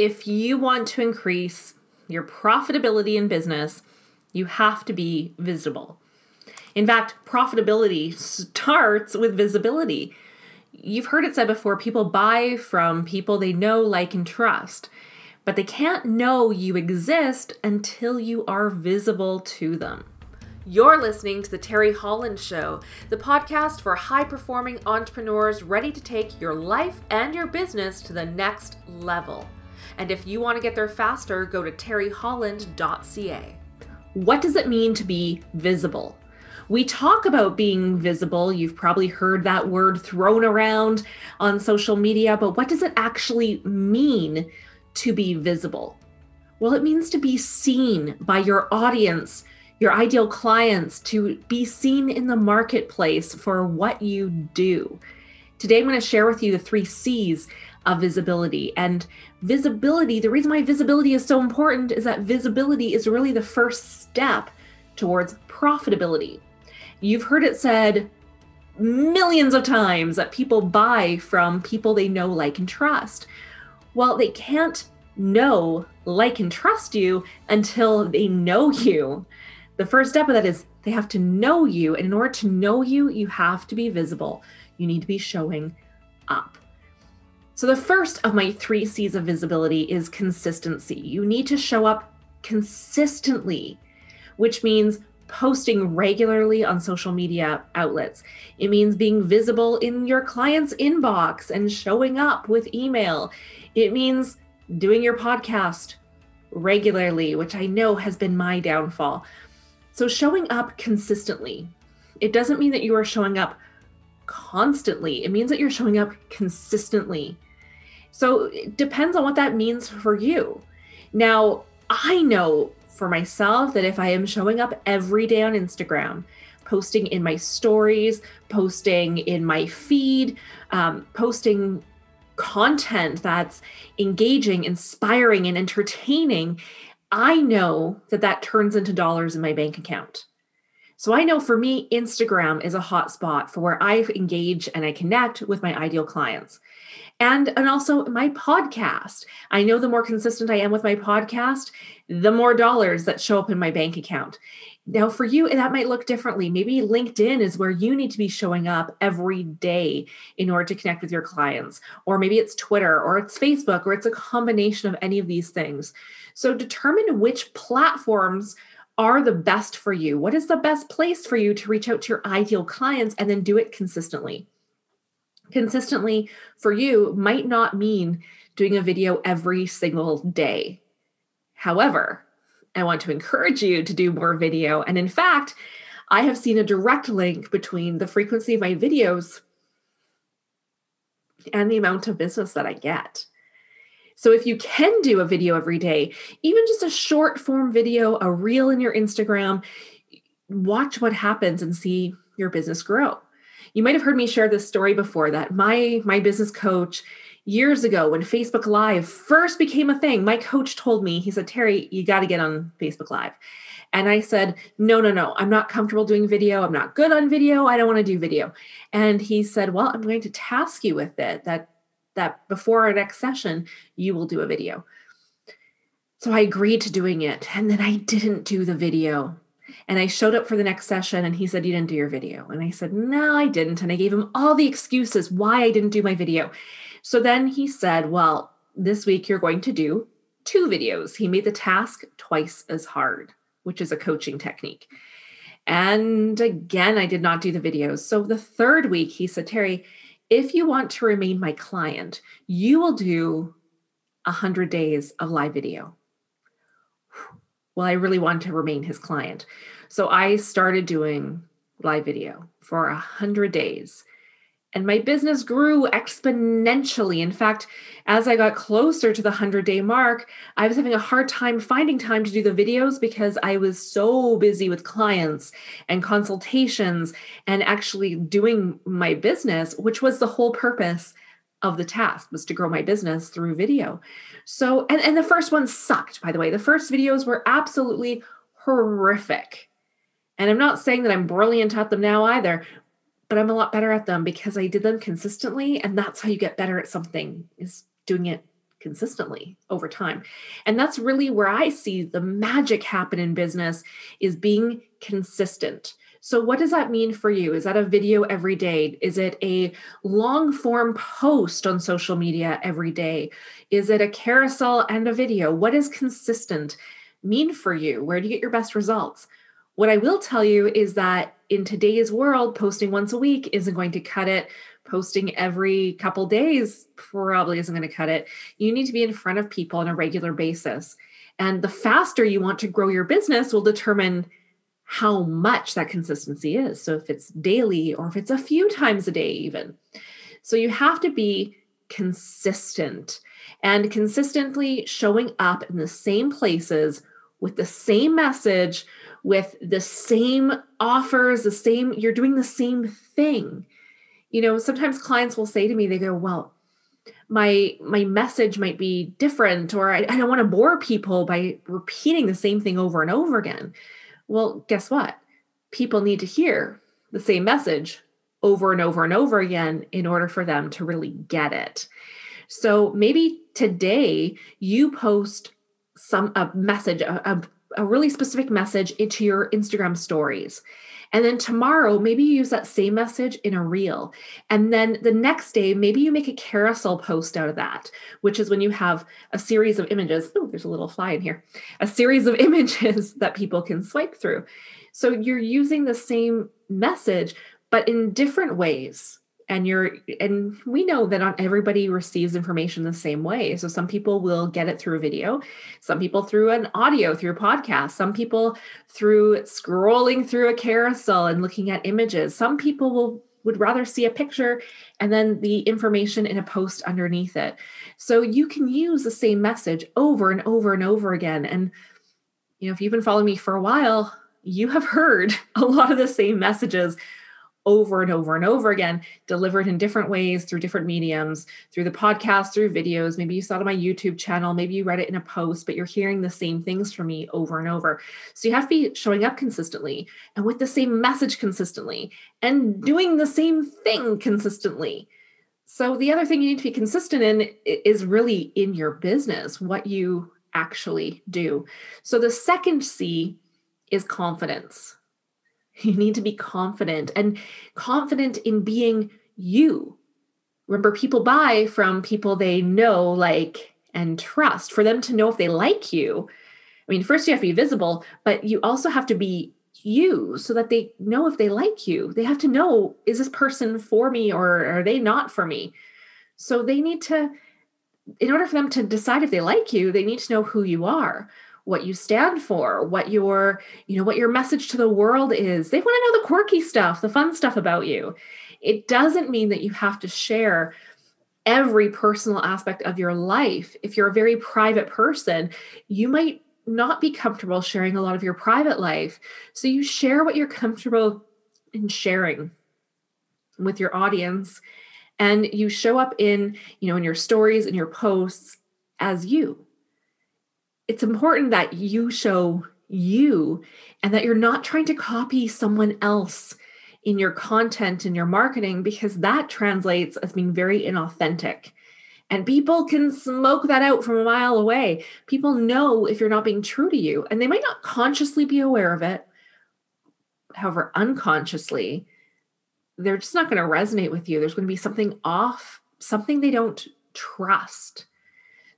if you want to increase your profitability in business, you have to be visible. In fact, profitability starts with visibility. You've heard it said before, people buy from people they know, like, and trust, but they can't know you exist until you are visible to them. You're listening to The Terry Holland Show, the podcast for high-performing entrepreneurs ready to take your life and your business to the next level. And if you want to get there faster, go to terryholland.ca. What does it mean to be visible? We talk about being visible. You've probably heard that word thrown around on social media, but what does it actually mean to be visible? Well, it means to be seen by your audience, your ideal clients, to be seen in the marketplace for what you do. Today, I'm going to share with you the 3 C's of visibility. And visibility, the reason why visibility is so important is that visibility is really the first step towards profitability. You've heard it said millions of times that people buy from people they know, like, and trust. Well, they can't know, like, and trust you until they know you. The first step of that is they have to know you. And in order to know you, you have to be visible. You need to be showing up. So the first of my 3 C's of visibility is consistency. You need to show up consistently, which means posting regularly on social media outlets. It means being visible in your client's inbox and showing up with email. It means doing your podcast regularly, which I know has been my downfall. So showing up consistently, it doesn't mean that you are showing up constantly. It means that you're showing up consistently. So it depends on what that means for you. Now, I know for myself that if I am showing up every day on Instagram, posting in my stories, posting in my feed, posting content that's engaging, inspiring, and entertaining, I know that that turns into dollars in my bank account. So I know for me, Instagram is a hot spot for where I engage and I connect with my ideal clients. And also my podcast. I know the more consistent I am with my podcast, the more dollars that show up in my bank account. Now for you, that might look differently. Maybe LinkedIn is where you need to be showing up every day in order to connect with your clients. Or maybe it's Twitter, or it's Facebook, or it's a combination of any of these things. So determine which platforms are the best for you. What is the best place for you to reach out to your ideal clients, and then do it consistently. Consistently for you might not mean doing a video every single day. However, I want to encourage you to do more video. And in fact, I have seen a direct link between the frequency of my videos and the amount of business that I get. So if you can do a video every day, even just a short form video, a reel in your Instagram, watch what happens and see your business grow. You might have heard me share this story before, that my business coach years ago, when Facebook Live first became a thing, my coach told me, he said, "Terry, you got to get on Facebook Live." And I said, no, I'm not comfortable doing video. I'm not good on video. I don't want to do video. And he said, "Well, I'm going to task you with it, that before our next session, you will do a video." So I agreed to doing it. And then I didn't do the video. And I showed up for the next session and he said, "You didn't do your video." And I said, "No, I didn't." And I gave him all the excuses why I didn't do my video. So then he said, "Well, this week you're going to do 2 videos. He made the task twice as hard, which is a coaching technique. And again, I did not do the videos. So the 3rd week, he said, "Terry, if you want to remain my client, you will do 100 days of live video." Well, I really wanted to remain his client. So I started doing live video for 100 days and my business grew exponentially. In fact, as I got closer to the 100-day mark, I was having a hard time finding time to do the videos because I was so busy with clients and consultations and actually doing my business, which was the whole purpose of the task, was to grow my business through video. So, and the first one sucked, by the way. The first videos were absolutely horrific. And I'm not saying that I'm brilliant at them now either, but I'm a lot better at them because I did them consistently. And that's how you get better at something, is doing it consistently over time. And that's really where I see the magic happen in business, is being consistent. So what does that mean for you? Is that a video every day? Is it a long form post on social media every day? Is it a carousel and a video? What does consistent mean for you? Where do you get your best results? What I will tell you is that in today's world, posting once a week isn't going to cut it. Posting every couple days probably isn't going to cut it. You need to be in front of people on a regular basis. And the faster you want to grow your business will determine how much that consistency is. So if it's daily or if it's a few times a day even. So you have to be consistent, and consistently showing up in the same places with the same message, with the same offers, the same, you're doing the same thing. You know, sometimes clients will say to me, they go, well, my message might be different, or I don't want to bore people by repeating the same thing over and over again. Well, guess what? People need to hear the same message over and over and over again in order for them to really get it. So maybe today you post a message, a really specific message into your Instagram stories. And then tomorrow, maybe you use that same message in a reel. And then the next day, maybe you make a carousel post out of that, which is when you have a series of images. Oh, there's a little fly in here. A series of images that people can swipe through. So you're using the same message, but in different ways. And we know that not everybody receives information the same way. So some people will get it through video, some people through an audio, through a podcast, some people through scrolling through a carousel and looking at images. Some people would rather see a picture and then the information in a post underneath it. So you can use the same message over and over and over again. And you know, if you've been following me for a while, you have heard a lot of the same messages over and over and over again, delivered in different ways, through different mediums, through the podcast, through videos. Maybe you saw it on my YouTube channel, maybe you read it in a post, but you're hearing the same things from me over and over. So you have to be showing up consistently and with the same message consistently and doing the same thing consistently. So the other thing you need to be consistent in is really in your business, what you actually do. So the second C is confidence. You need to be confident, and confident in being you. Remember, people buy from people they know, like, and trust. For them to know if they like you, I mean, first you have to be visible, but you also have to be you so that they know if they like you. They have to know, is this person for me or are they not for me? So they need to, in order for them to decide if they like you, they need to know who you are, what you stand for, what your message to the world is. They want to know the quirky stuff, the fun stuff about you. It doesn't mean that you have to share every personal aspect of your life. If you're a very private person, you might not be comfortable sharing a lot of your private life. So you share what you're comfortable in sharing with your audience, and you show up in your stories and your posts as you. It's important that you show you, and that you're not trying to copy someone else in your content and your marketing, because that translates as being very inauthentic. And people can smoke that out from a mile away. People know if you're not being true to you, and they might not consciously be aware of it. However, unconsciously, they're just not going to resonate with you. There's going to be something off, something they don't trust.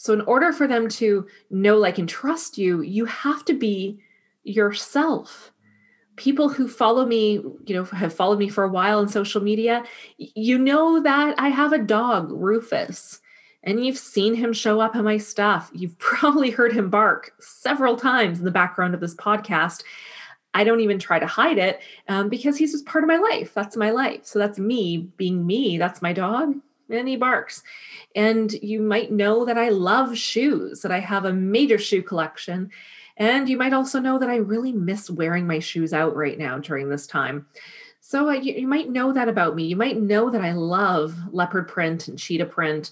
So in order for them to know, like, and trust you, you have to be yourself. People who follow me, have followed me for a while on social media, you know that I have a dog, Rufus, and you've seen him show up in my stuff. You've probably heard him bark several times in the background of this podcast. I don't even try to hide it because he's just part of my life. That's my life. So that's me being me. That's my dog. And he barks. And you might know that I love shoes, that I have a major shoe collection. And you might also know that I really miss wearing my shoes out right now during this time. So you might know that about me. You might know that I love leopard print and cheetah print.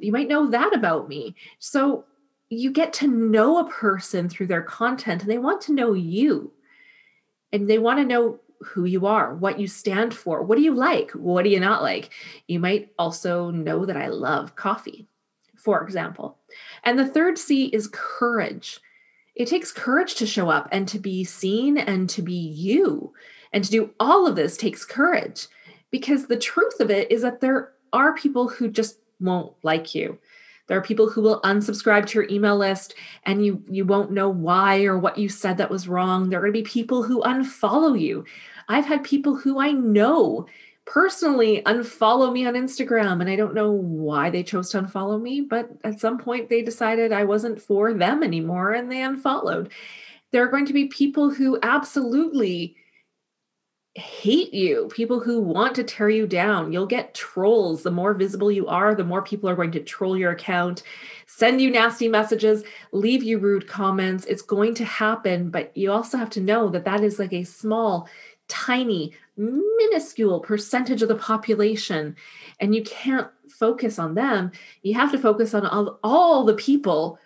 You might know that about me. So you get to know a person through their content, and they want to know you. And they want to know who you are, what you stand for, what do you like, what do you not like. You might also know that I love coffee. for example. And the third C is courage. It takes courage to show up and to be seen and to be you. And to do all of this takes courage, because the truth of it is that there are people who just won't like you. There are people who will unsubscribe to your email list and you won't know why or what you said that was wrong. There are going to be people who unfollow you. I've had people who I know personally unfollow me on Instagram, and I don't know why they chose to unfollow me, but at some point they decided I wasn't for them anymore and they unfollowed. There are going to be people who absolutely hate you, people who want to tear you down. You'll get trolls. The more visible you are, the more people are going to troll your account, send you nasty messages, leave you rude comments. It's going to happen, but you also have to know that that is like a small, tiny, minuscule percentage of the population, and you can't focus on them. You have to focus on all the people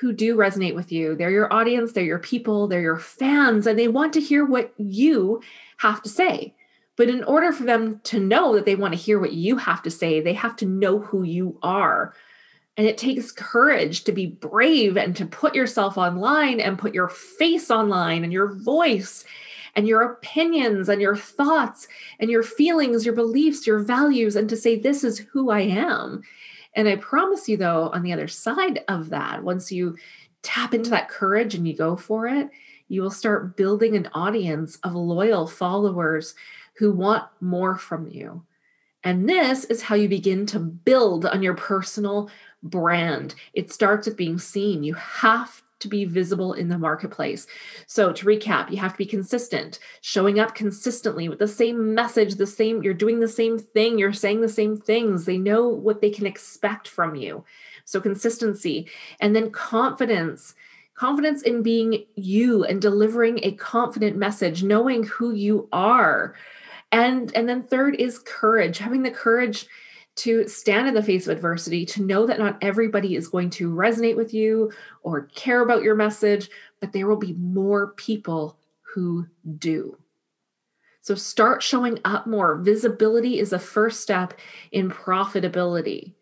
who do resonate with you. They're your audience, they're your people, they're your fans, and they want to hear what you have to say. But in order for them to know that they want to hear what you have to say, they have to know who you are. And it takes courage to be brave and to put yourself online and put your face online and your voice and your opinions and your thoughts and your feelings, your beliefs, your values, and to say, this is who I am. And I promise you, though, on the other side of that, once you tap into that courage and you go for it, you will start building an audience of loyal followers who want more from you. And this is how you begin to build on your personal brand. It starts with being seen. You have to be visible in the marketplace. So to recap, you have to be consistent, showing up consistently with the same message, you're doing the same thing, you're saying the same things. They know what they can expect from you. So consistency, and then confidence in being you and delivering a confident message, knowing who you are. And then third is courage, having the courage to stand in the face of adversity, to know that not everybody is going to resonate with you or care about your message, but there will be more people who do. So start showing up more. Visibility is the first step in profitability.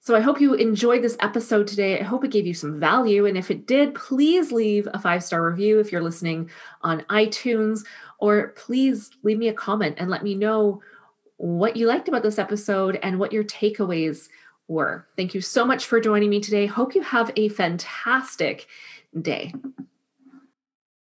So I hope you enjoyed this episode today. I hope it gave you some value. And if it did, please leave a 5-star review if you're listening on iTunes, or please leave me a comment and let me know what you liked about this episode and what your takeaways were. Thank you so much for joining me today. Hope you have a fantastic day.